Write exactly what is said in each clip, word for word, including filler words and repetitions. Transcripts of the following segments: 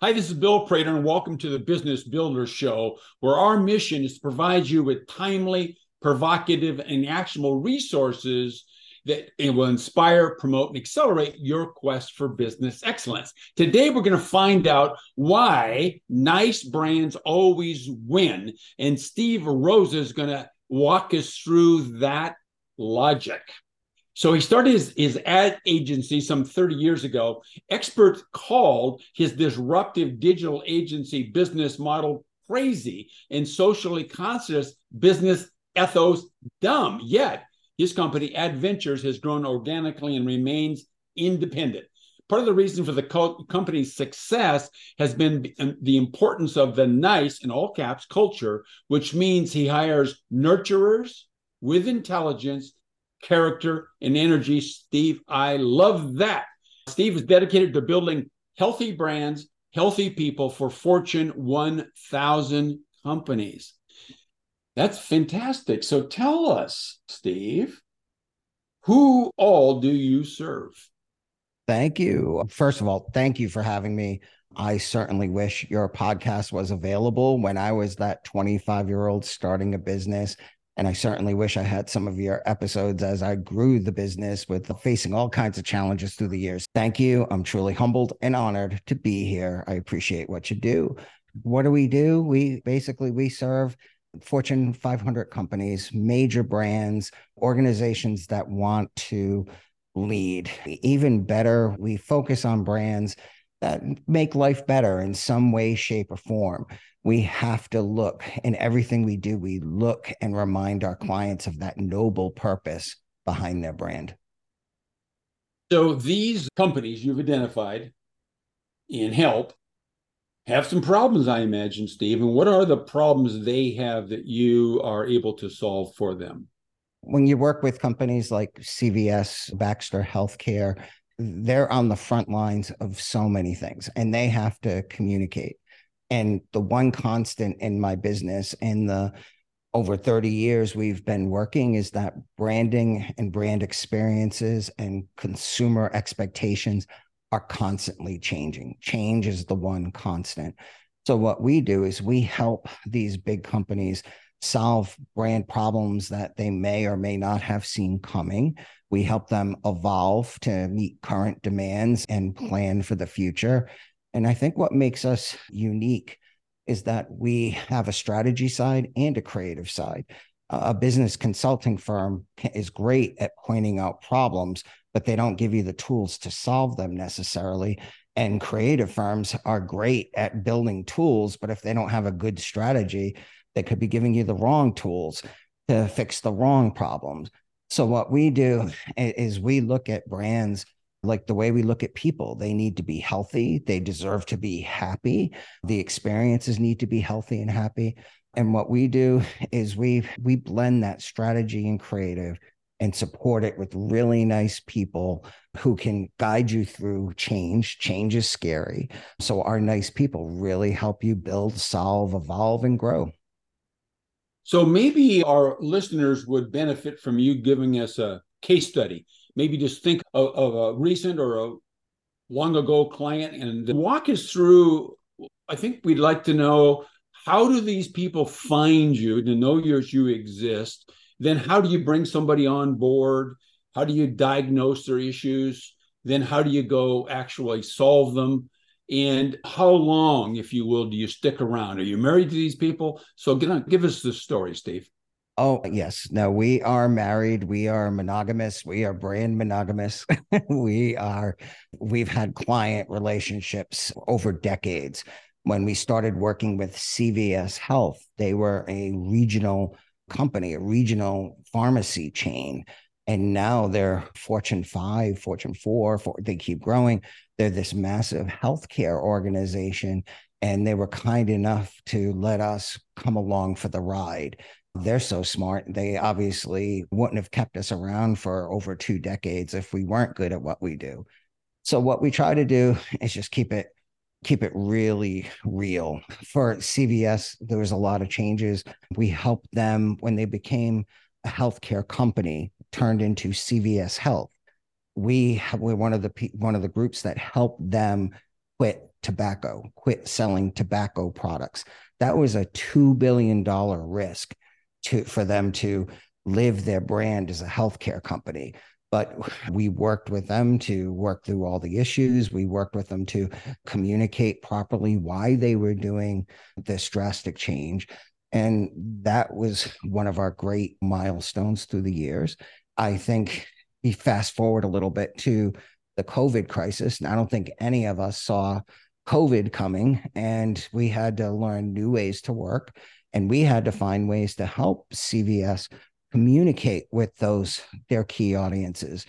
Hi, this is Bill Prater, and welcome to the Business Builder Show, where our mission is to provide you with timely, provocative, and actionable resources that will inspire, promote, and accelerate your quest for business excellence. Today, we're going to find out why NICE brands always win, and Steve Rosa is going to walk us through that logic. So he started his, his ad agency some thirty years ago. Experts called his disruptive digital agency business model crazy and socially conscious business ethos dumb. Yet his company, Adventures, has grown organically and remains independent. Part of the reason for the co- company's success has been the importance of the NICE, in all caps, culture, which means he hires nurturers with intelligence, character, and energy. Steve, I love that. Steve is dedicated to building healthy brands, healthy people for Fortune one thousand companies. That's fantastic. So tell us, Steve, who all do you serve? Thank you. First of all, thank you for having me. I certainly wish your podcast was available when I was that twenty-five-year-old starting a business. And I certainly wish I had some of your episodes as I grew the business with facing all kinds of challenges through the years. Thank you. I'm truly humbled and honored to be here. I appreciate what you do. What do we do? We basically, we serve Fortune five hundred companies, major brands, organizations that want to lead. Even better, we focus on brands that make life better in some way, shape, or form. We have to look in everything we do. We look and remind our clients of that noble purpose behind their brand. So these companies you've identified and help have some problems, I imagine, Steve. And what are the problems they have that you are able to solve for them? When you work with companies like C V S, Baxter Healthcare, they're on the front lines of so many things, and they have to communicate. And the one constant in my business in the over thirty years we've been working is that branding and brand experiences and consumer expectations are constantly changing. Change is the one constant. So what we do is we help these big companies solve brand problems that they may or may not have seen coming. We help them evolve to meet current demands and plan for the future. And I think what makes us unique is that we have a strategy side and a creative side. A business consulting firm is great at pointing out problems, but they don't give you the tools to solve them necessarily. And creative firms are great at building tools, but if they don't have a good strategy, they could be giving you the wrong tools to fix the wrong problems. So what we do is we look at brands like the way we look at people. They need to be healthy. They deserve to be happy. The experiences need to be healthy and happy. And what we do is we we blend that strategy and creative and support it with really nice people who can guide you through change. Change is scary. So our nice people really help you build, solve, evolve, and grow. So maybe our listeners would benefit from you giving us a case study. Maybe just think of, of a recent or a long ago client and walk us through. I think we'd like to know, how do these people find you to know you exist? Then how do you bring somebody on board? How do you diagnose their issues? Then how do you go actually solve them? And how long, if you will, do you stick around? Are you married to these people? So get on, give us the story, Steve. Oh, yes. No, we are married. We are monogamous. We are brand monogamous. we are, we've had client relationships over decades. When we started working with C V S Health, they were a regional company, a regional pharmacy chain. And now they're Fortune five, Fortune four, four, they keep growing. They're this massive healthcare organization, and they were kind enough to let us come along for the ride. They're so smart. They obviously wouldn't have kept us around for over two decades if we weren't good at what we do. So what we try to do is just keep it, keep it really real. For C V S, there was a lot of changes. We helped them when they became a healthcare company, turned into C V S Health. We were one of the one of the groups that helped them quit tobacco, quit selling tobacco products. That was a two billion dollars risk to, for them to live their brand as a healthcare company. But we worked with them to work through all the issues. We worked with them to communicate properly why they were doing this drastic change. And that was one of our great milestones through the years. I think we fast forward a little bit to the COVID crisis. And I don't think any of us saw COVID coming, and we had to learn new ways to work. And we had to find ways to help C V S communicate with those, their key audiences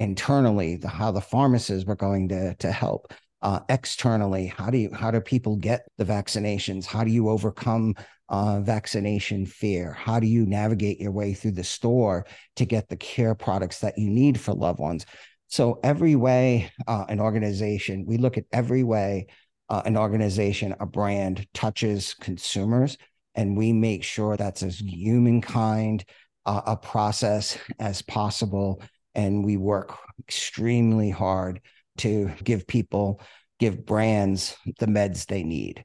internally, the, how the pharmacists were going to, to help. Uh, externally, how do you, how do people get the vaccinations? How do you overcome uh, vaccination fear? How do you navigate your way through the store to get the care products that you need for loved ones? So every way uh, an organization, we look at every way uh, an organization, a brand touches consumers, and we make sure that's as humankind uh, a process as possible. And we work extremely hard to give people, give brands the meds they need.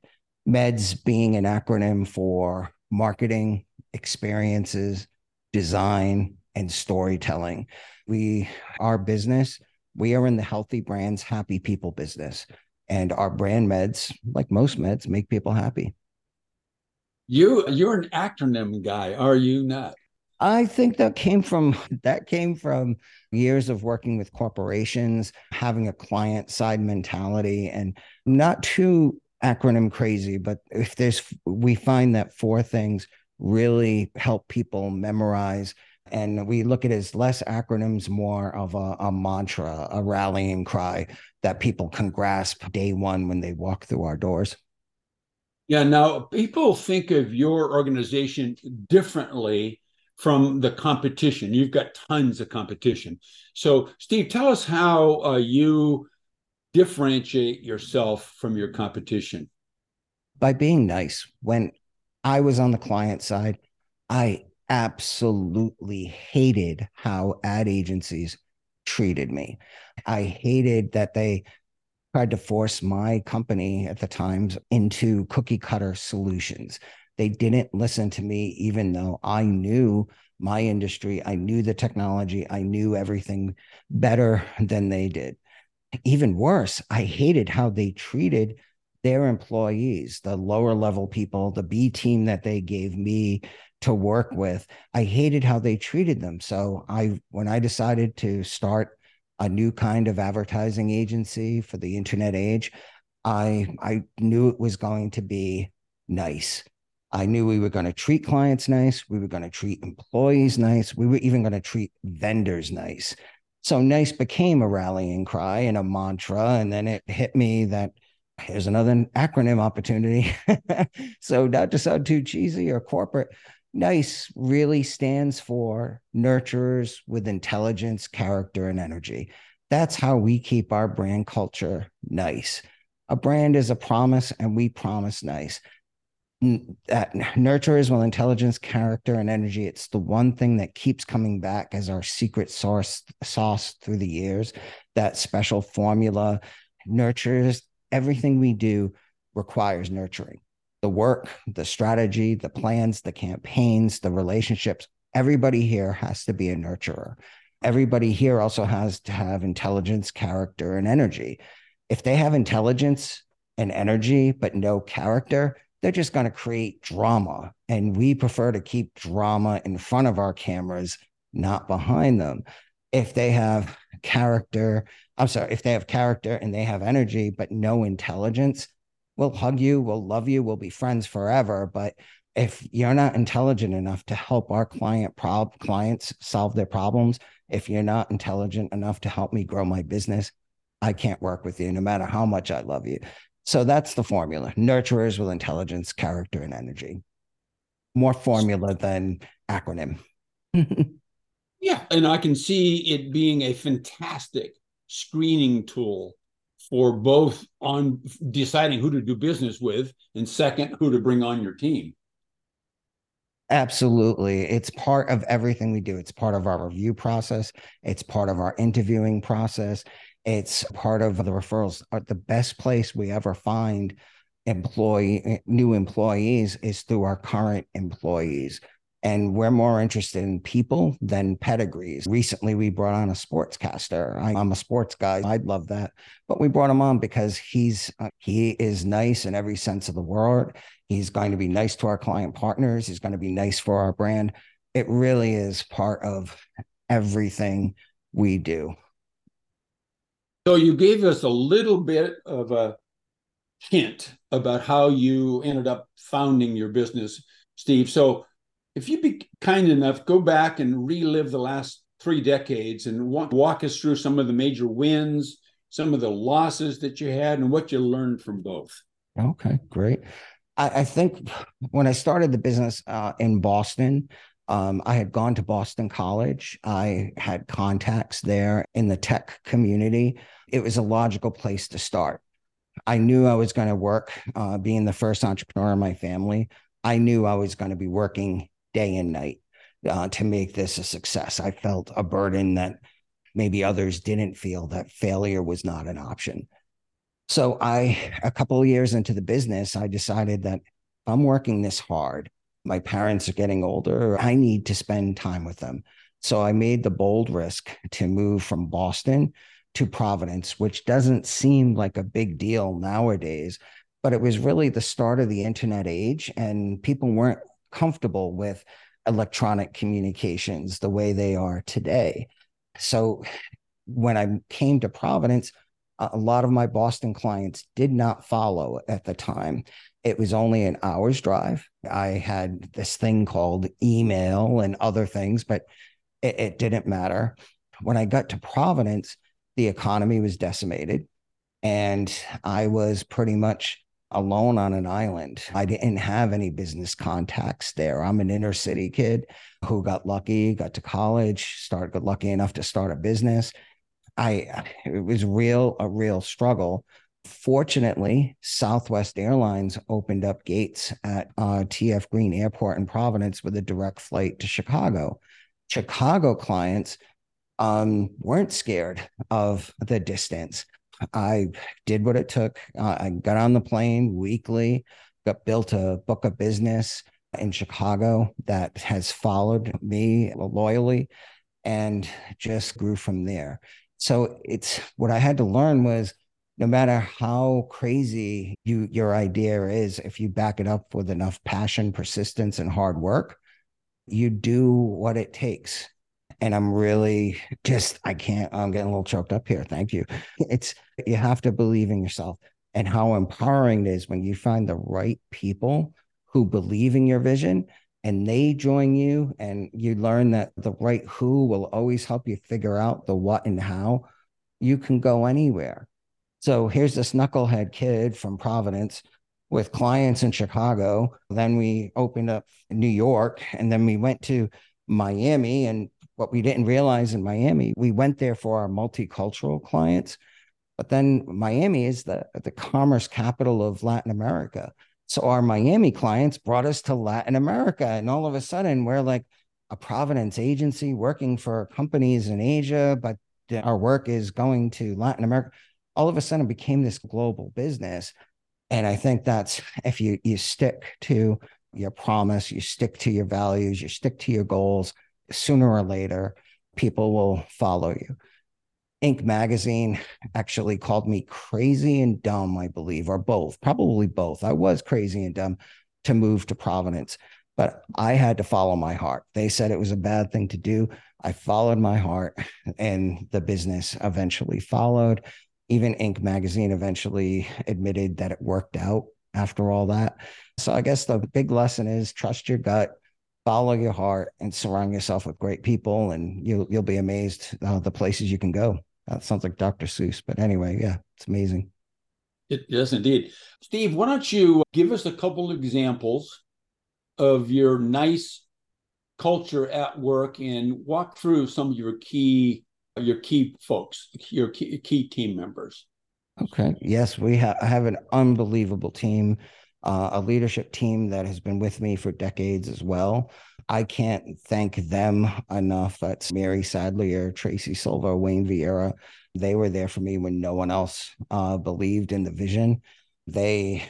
Meds being an acronym for marketing, experiences, design, and storytelling. We, our business, we are in the healthy brands, happy people business. And our brand meds, like most meds, make people happy. You, you're an acronym guy, are you not? I think that came from that came from years of working with corporations, having a client side mentality, and not too acronym crazy, but if there's, we find that four things really help people memorize. And we look at it as less acronyms, more of a, a mantra, a rallying cry that people can grasp day one when they walk through our doors. Yeah. Now, people think of your organization differently from the competition. You've got tons of competition. So, Steve, tell us how uh, you differentiate yourself from your competition. By being nice. When I was on the client side, I absolutely hated how ad agencies treated me. I hated that they tried to force my company at the times into cookie cutter solutions. They didn't listen to me, even though I knew my industry, I knew the technology, I knew everything better than they did. Even worse, I hated how they treated their employees, the lower level people, the B team that they gave me to work with. I hated how they treated them. So I, when I decided to start a new kind of advertising agency for the internet age, I, I knew it was going to be nice. I knew we were going to treat clients nice. We were going to treat employees nice. We were even going to treat vendors nice. So nice became a rallying cry and a mantra. And then it hit me that here's another acronym opportunity. So not to sound too cheesy or corporate, NICE really stands for nurturers with intelligence, character, and energy. That's how we keep our brand culture nice. A brand is a promise, and we promise nice. That nurturers with intelligence, character, and energy. It's the one thing that keeps coming back as our secret sauce, sauce through the years. That special formula nurtures. Everything we do requires nurturing. The work, the strategy, the plans, the campaigns, the relationships. Everybody here has to be a nurturer. Everybody here also has to have intelligence, character, and energy. If they have intelligence and energy, but no character, they're just going to create drama. And we prefer to keep drama in front of our cameras, not behind them. If they have character, I'm sorry, if they have character and they have energy, but no intelligence, we'll hug you, we'll love you, we'll be friends forever. But if you're not intelligent enough to help our client prob- clients solve their problems, if you're not intelligent enough to help me grow my business, I can't work with you no matter how much I love you. So that's the formula, nurturers with intelligence, character, and energy. More formula than acronym. Yeah, and I can see it being a fantastic screening tool for both on deciding who to do business with, and second, who to bring on your team. Absolutely. It's part of everything we do. It's part of our review process. It's part of our interviewing process. It's part of the referrals. The best place we ever find employee, new employees is through our current employees. And we're more interested in people than pedigrees. Recently, we brought on a sportscaster. I, I'm a sports guy. I'd love that. But we brought him on because he's uh, he is nice in every sense of the word. He's going to be nice to our client partners. He's going to be nice for our brand. It really is part of everything we do. So you gave us a little bit of a hint about how you ended up founding your business, Steve. So if you'd be kind enough, go back and relive the last three decades and walk, walk us through some of the major wins, some of the losses that you had, and what you learned from both. Okay, great. I, I think when I started the business uh, in Boston, um, I had gone to Boston College. I had contacts there in the tech community. It was a logical place to start. I knew I was going to work, uh, being the first entrepreneur in my family. I knew I was going to be working day and night uh, to make this a success. I felt a burden that maybe others didn't feel, that failure was not an option. So I, a couple of years into the business, I decided that I'm working this hard. My parents are getting older. I need to spend time with them. So I made the bold risk to move from Boston to Providence, which doesn't seem like a big deal nowadays, but it was really the start of the internet age, and people weren't comfortable with electronic communications the way they are today. So when I came to Providence, a lot of my Boston clients did not follow at the time. It was only an hour's drive. I had this thing called email and other things, but it, it didn't matter. When I got to Providence, the economy was decimated, and I was pretty much alone on an island. I didn't have any business contacts there. I'm an inner city kid who got lucky, got to college, started got lucky enough to start a business. I, it was real, a real struggle. Fortunately, Southwest Airlines opened up gates at uh, T F Green Airport in Providence with a direct flight to Chicago. Chicago clients um, weren't scared of the distance. I did what it took. Uh, I got on the plane weekly, got built a book of business in Chicago that has followed me loyally, and just grew from there. So it's what I had to learn was no matter how crazy you, your idea is, if you back it up with enough passion, persistence, and hard work, you do what it takes. And I'm really just, I can't, I'm getting a little choked up here. Thank you. It's, you have to believe in yourself, and how empowering it is when you find the right people who believe in your vision and they join you, and you learn that the right who will always help you figure out the what and how. You can go anywhere. So here's this knucklehead kid from Providence with clients in Chicago. Then we opened up New York, and then we went to Miami. And what we didn't realize in Miami, we went there for our multicultural clients, but then Miami is the, the commerce capital of Latin America. So our Miami clients brought us to Latin America. And all of a sudden, we're like a Providence agency working for companies in Asia, but our work is going to Latin America. All of a sudden, it became this global business. And I think that's if you, you stick to your promise, you stick to your values, you stick to your goals, sooner or later, people will follow you. Inc Magazine actually called me crazy and dumb, I believe, or both, probably both. I was crazy and dumb to move to Providence, but I had to follow my heart. They said it was a bad thing to do. I followed my heart, and the business eventually followed. Even Inc Magazine eventually admitted that it worked out after all that. So I guess the big lesson is trust your gut, follow your heart, and surround yourself with great people, and you'll, you'll be amazed uh, the places you can go. That sounds like Doctor Seuss, but anyway, yeah, it's amazing. It does indeed. Steve, why don't you give us a couple of examples of your NICE culture at work, and walk through some of your key, your key folks, your key, key team members. Okay. Yes, we have, I have an unbelievable team. uh, a leadership team that has been with me for decades as well. I can't thank them enough. That's Mary Sadlier, Tracy Silva, Wayne Vieira. They were there for me when no one else uh, believed in the vision. They,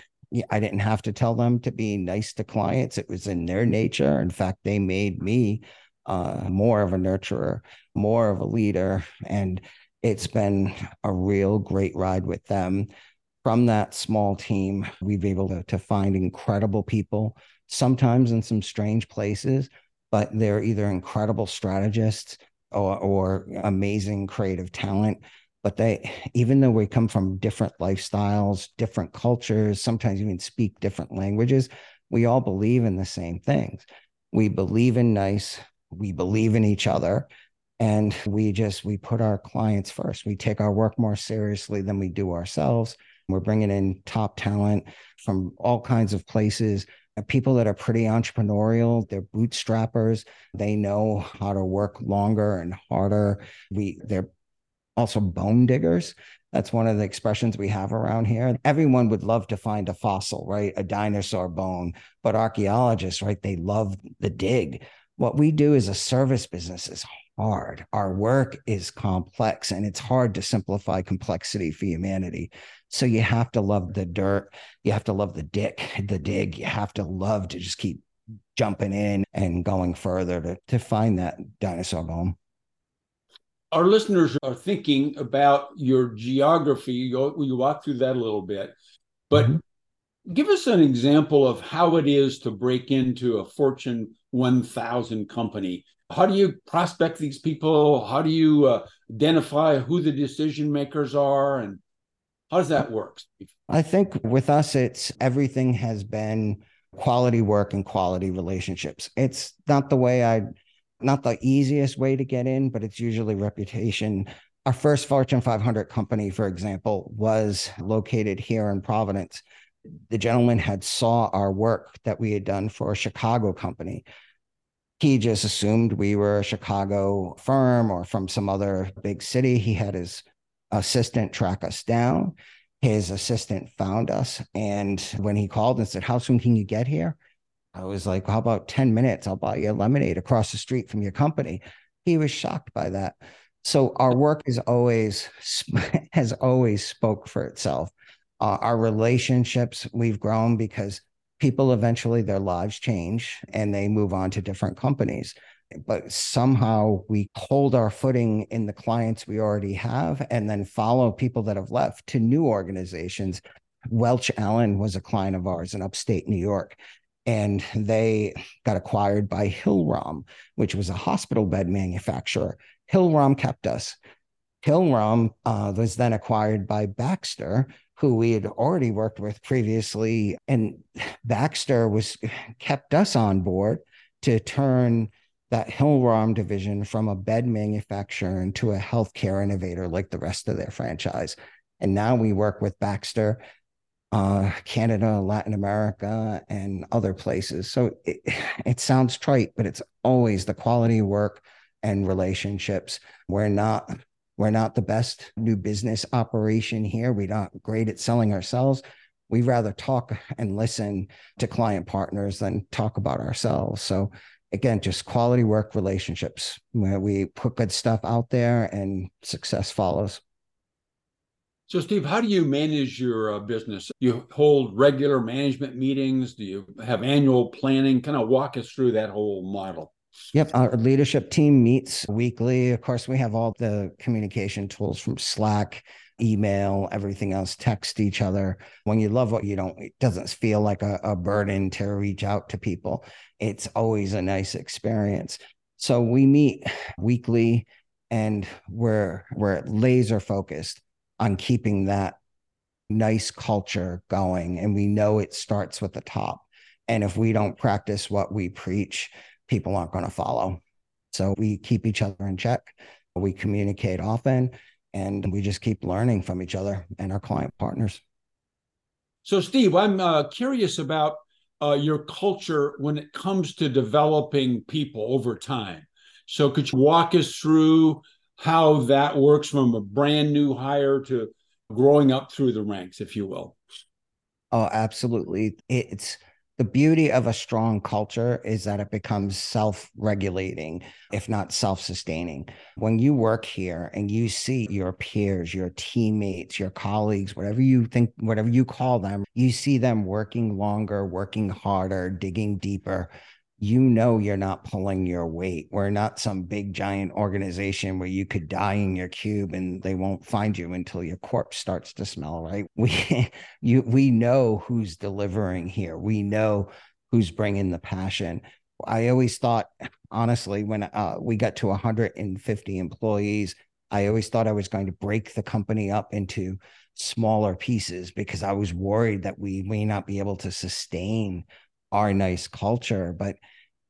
I didn't have to tell them to be nice to clients. It was in their nature. In fact, they made me uh, more of a nurturer, more of a leader. And it's been a real great ride with them. From that small team, we've been able to, to find incredible people, sometimes in some strange places, but they're either incredible strategists or, or amazing creative talent. But they, even though we come from different lifestyles, different cultures, sometimes even speak different languages, we all believe in the same things. We believe in NICE. We believe in each other. And we just, we put our clients first. We take our work more seriously than we do ourselves. We're bringing in top talent from all kinds of places, people that are pretty entrepreneurial. They're bootstrappers. They know how to work longer and harder. We, they're also bone diggers. That's one of the expressions we have around here. Everyone would love to find a fossil, right? A dinosaur bone, but archaeologists, right? They love the dig. What we do as a service business is hard. Our work is complex, and it's hard to simplify complexity for humanity. So you have to love the dirt. You have to love the dick, the dig. You have to love to just keep jumping in and going further to, to find that dinosaur bone. Our listeners are thinking about your geography. You, you walk through that a little bit, but mm-hmm. give us an example of how it is to break into a Fortune one thousand company. How do you prospect these people? How do you uh, identify who the decision makers are, and how does that work? I think with us, it's everything has been quality work and quality relationships. It's not the way I Not the easiest way to get in, but it's usually reputation. Our first Fortune five hundred company, for example, was located here in Providence. The gentleman had saw our work that we had done for a Chicago company. He just assumed we were a Chicago firm or from some other big city. He had his assistant track us down. His assistant found us. And when he called and said, "How soon can you get here?" I was like, "How about ten minutes? I'll buy you a lemonade across the street from your company." He was shocked by that. So our work is always, has always spoke for itself. Uh, our relationships, we've grown because people eventually their lives change and they move on to different companies. But somehow we hold our footing in the clients we already have and then follow people that have left to new organizations. Welch Allen was a client of ours in upstate New York. And they got acquired by Hillrom, which was a hospital bed manufacturer. Hillrom kept us. Hillrom uh, was then acquired by Baxter, who we had already worked with previously. And Baxter was kept us on board to turn that Hillrom division from a bed manufacturer into a healthcare innovator like the rest of their franchise. And now we work with Baxter, Uh, Canada, Latin America, and other places. So it, it sounds trite, but it's always the quality work and relationships. We're not, we're not the best new business operation here. We're not great at selling ourselves. We'd rather talk and listen to client partners than talk about ourselves. So again, just quality work relationships where we put good stuff out there and success follows. So, Steve, how do you manage your uh, business? You hold regular management meetings? Do you have annual planning? Kind of walk us through that whole model. Yep. Our leadership team meets weekly. Of course, we have all the communication tools from Slack, email, everything else, text each other. When you love what you don't, it doesn't feel like a, a burden to reach out to people. It's always a nice experience. So we meet weekly and we're, we're laser focused on keeping that NICE culture going. And we know it starts with the top. And if we don't practice what we preach, people aren't going to follow. So we keep each other in check. We communicate often, and we just keep learning from each other and our client partners. So, Steve, I'm uh, curious about uh, your culture when it comes to developing people over time. So could you walk us through how that works from a brand new hire to growing up through the ranks, if you will? Oh, absolutely. It's the beauty of a strong culture is that it becomes self-regulating, if not self-sustaining. When you work here and you see your peers, your teammates, your colleagues, whatever you think, whatever you call them, you see them working longer, working harder, digging deeper. You know you're not pulling your weight. We're not some big giant organization where you could die in your cube and they won't find you until your corpse starts to smell, right? We you we know who's delivering here. We know who's bringing the passion. I always thought, honestly, when uh, we got to one hundred fifty employees, I always thought I was going to break the company up into smaller pieces because I was worried that we may not be able to sustain our nice culture, but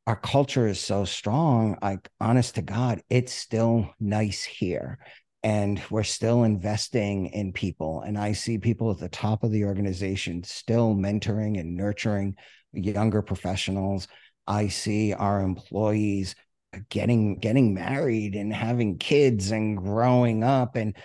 our culture is so strong. Like, honest to God, it's still nice here. And we're still investing in people. And I see people at the top of the organization still mentoring and nurturing younger professionals. I see our employees getting, getting married and having kids and growing up and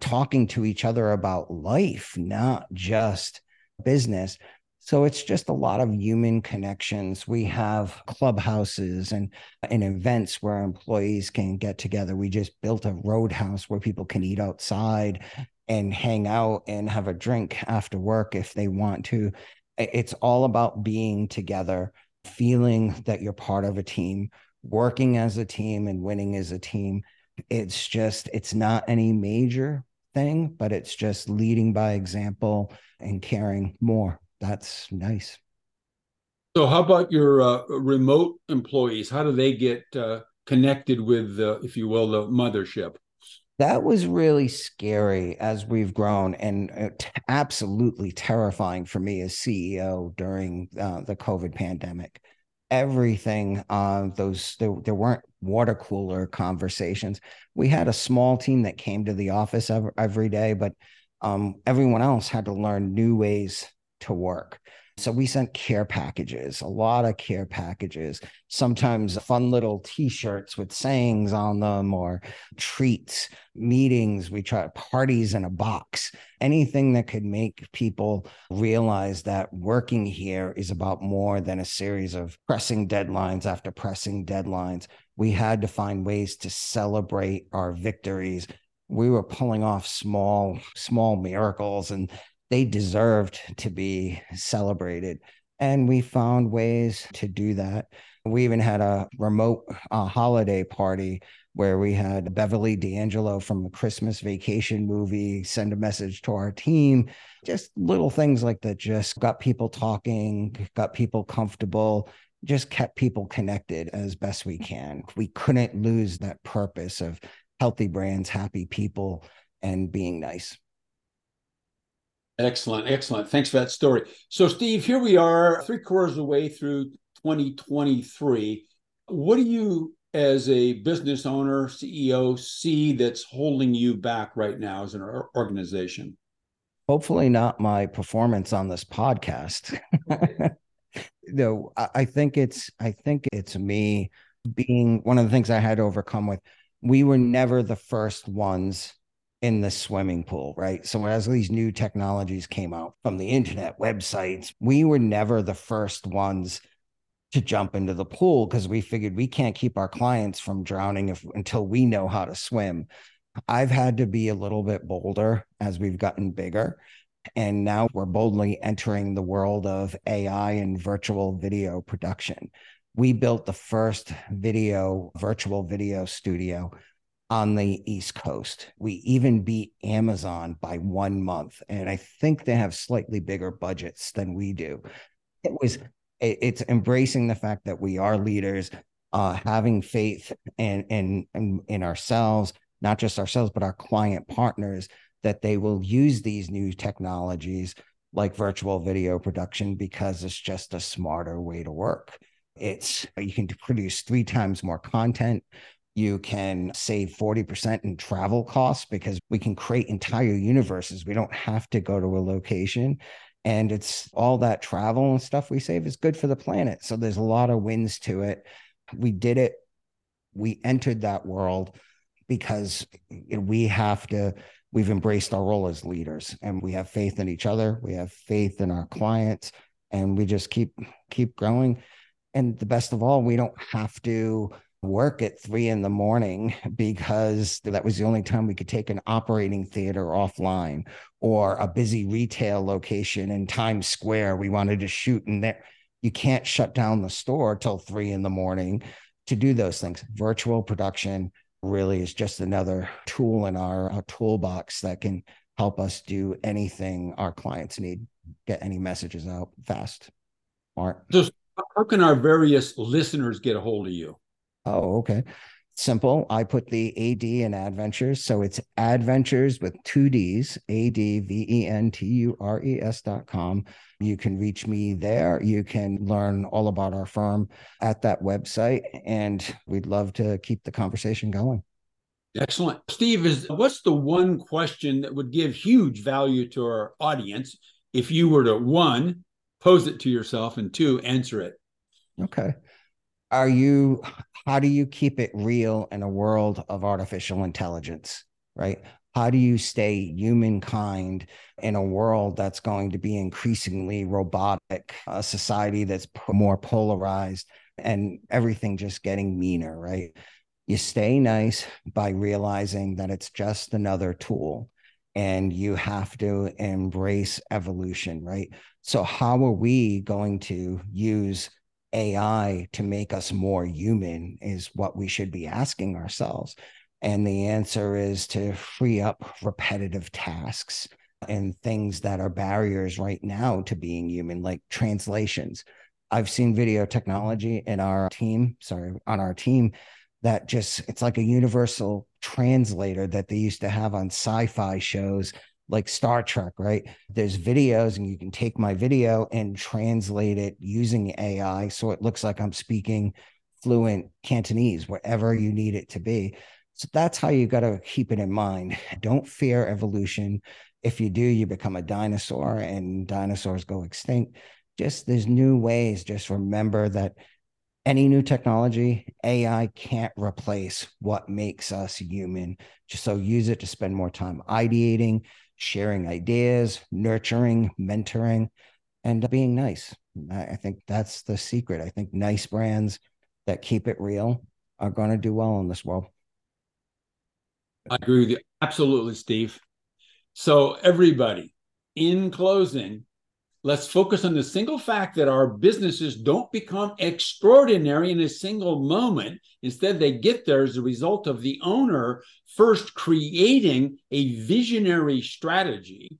talking to each other about life, not just business. So it's just a lot of human connections. We have clubhouses and, and events where employees can get together. We just built a roadhouse where people can eat outside and hang out and have a drink after work if they want to. It's all about being together, feeling that you're part of a team, working as a team and winning as a team. It's just, it's not any major thing, but it's just leading by example and caring more. That's nice. So how about your uh, remote employees? How do they get uh, connected with, uh, if you will, the mothership? That was really scary as we've grown and absolutely terrifying for me as C E O during uh, the COVID pandemic. Everything, uh, those there, there weren't water cooler conversations. We had a small team that came to the office every, every day, but um, everyone else had to learn new ways to work. So we sent care packages, a lot of care packages, sometimes fun little t-shirts with sayings on them or treats, meetings, we tried parties in a box, anything that could make people realize that working here is about more than a series of pressing deadlines after pressing deadlines. We had to find ways to celebrate our victories. We were pulling off small, small miracles and they deserved to be celebrated. And we found ways to do that. We even had a remote uh, holiday party where we had Beverly D'Angelo from the Christmas Vacation movie send a message to our team. Just little things like that just got people talking, got people comfortable, just kept people connected as best we can. We couldn't lose that purpose of healthy brands, happy people, and being nice. Excellent. Excellent. Thanks for that story. So, Steve, here we are three quarters of the way through twenty twenty-three. What do you, as a business owner, C E O, see that's holding you back right now as an organization? Hopefully not my performance on this podcast. Okay. No, I think it's, I think it's me being one of the things I had to overcome with. We were never the first ones in the swimming pool, right? So as these new technologies came out from the internet, websites, we were never the first ones to jump into the pool because we figured we can't keep our clients from drowning if, until we know how to swim. I've had to be a little bit bolder as we've gotten bigger. And now we're boldly entering the world of A I and virtual video production. We built the first video, virtual video studio on the East Coast. We even beat Amazon by one month. And I think they have slightly bigger budgets than we do. It was, it's embracing the fact that we are leaders, uh, having faith in, in, in, in ourselves, not just ourselves, but our client partners, that they will use these new technologies like virtual video production because it's just a smarter way to work. It's, you can produce three times more content. You can save forty percent in travel costs because we can create entire universes. We don't have to go to a location. And it's all that travel and stuff we save is good for the planet. So there's a lot of wins to it. We did it. We entered that world because we have to, we've embraced our role as leaders, and we have faith in each other. We have faith in our clients, and we just keep, keep growing. And the best of all, we don't have to work at three in the morning because that was the only time we could take an operating theater offline or a busy retail location in Times Square. We wanted to shoot in there. You can't shut down the store till three in the morning to do those things. Virtual production really is just another tool in our, our toolbox that can help us do anything our clients need, get any messages out fast. Mark. Just how can our various listeners get a hold of you? Oh, okay. Simple. I put the A D in adventures. So it's adventures with two D's, A D V E N T U R E S dot com. You can reach me there. You can learn all about our firm at that website, and we'd love to keep the conversation going. Excellent. Steve, is what's the one question that would give huge value to our audience if you were to, one, pose it to yourself, and two, answer it? Okay. Are you, how do you keep it real in a world of artificial intelligence, right? How do you stay humankind in a world that's going to be increasingly robotic, a society that's more polarized and everything just getting meaner, right? You stay nice by realizing that it's just another tool, and you have to embrace evolution, right? So how are we going to use A I to make us more human is what we should be asking ourselves. And the answer is to free up repetitive tasks and things that are barriers right now to being human, like translations. I've seen video technology in our team, sorry, on our team that just, it's like a universal translator that they used to have on sci-fi shows like Star Trek, right? There's videos, and you can take my video and translate it using A I. So it looks like I'm speaking fluent Cantonese, wherever you need it to be. So that's how you got to keep it in mind. Don't fear evolution. If you do, you become a dinosaur and dinosaurs go extinct. Just there's new ways. Just remember that any new technology, A I can't replace what makes us human. Just so use it to spend more time ideating, sharing ideas, nurturing, mentoring, and being nice. I think that's the secret. I think nice brands that keep it real are going to do well in this world. I agree with you. Absolutely, Steve. So everybody, in closing, let's focus on the single fact that our businesses don't become extraordinary in a single moment. Instead, they get there as a result of the owner first creating a visionary strategy.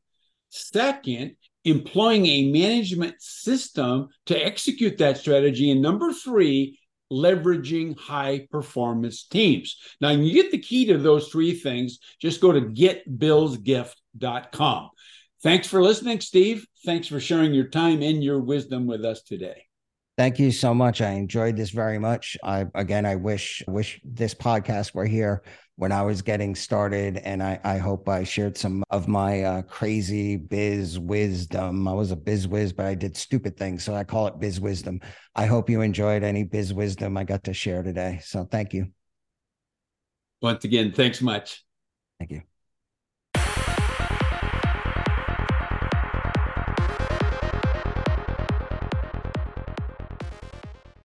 Second, employing a management system to execute that strategy. And number three, leveraging high-performance teams. Now, you get the key to those three things. Just go to get bills gift dot com. Thanks for listening, Steve. Thanks for sharing your time and your wisdom with us today. Thank you so much. I enjoyed this very much. I, again, I wish wish this podcast were here when I was getting started, and I, I hope I shared some of my uh, crazy biz wisdom. I was a biz whiz, but I did stupid things, so I call it biz wisdom. I hope you enjoyed any biz wisdom I got to share today. So thank you. Once again, thanks much. Thank you.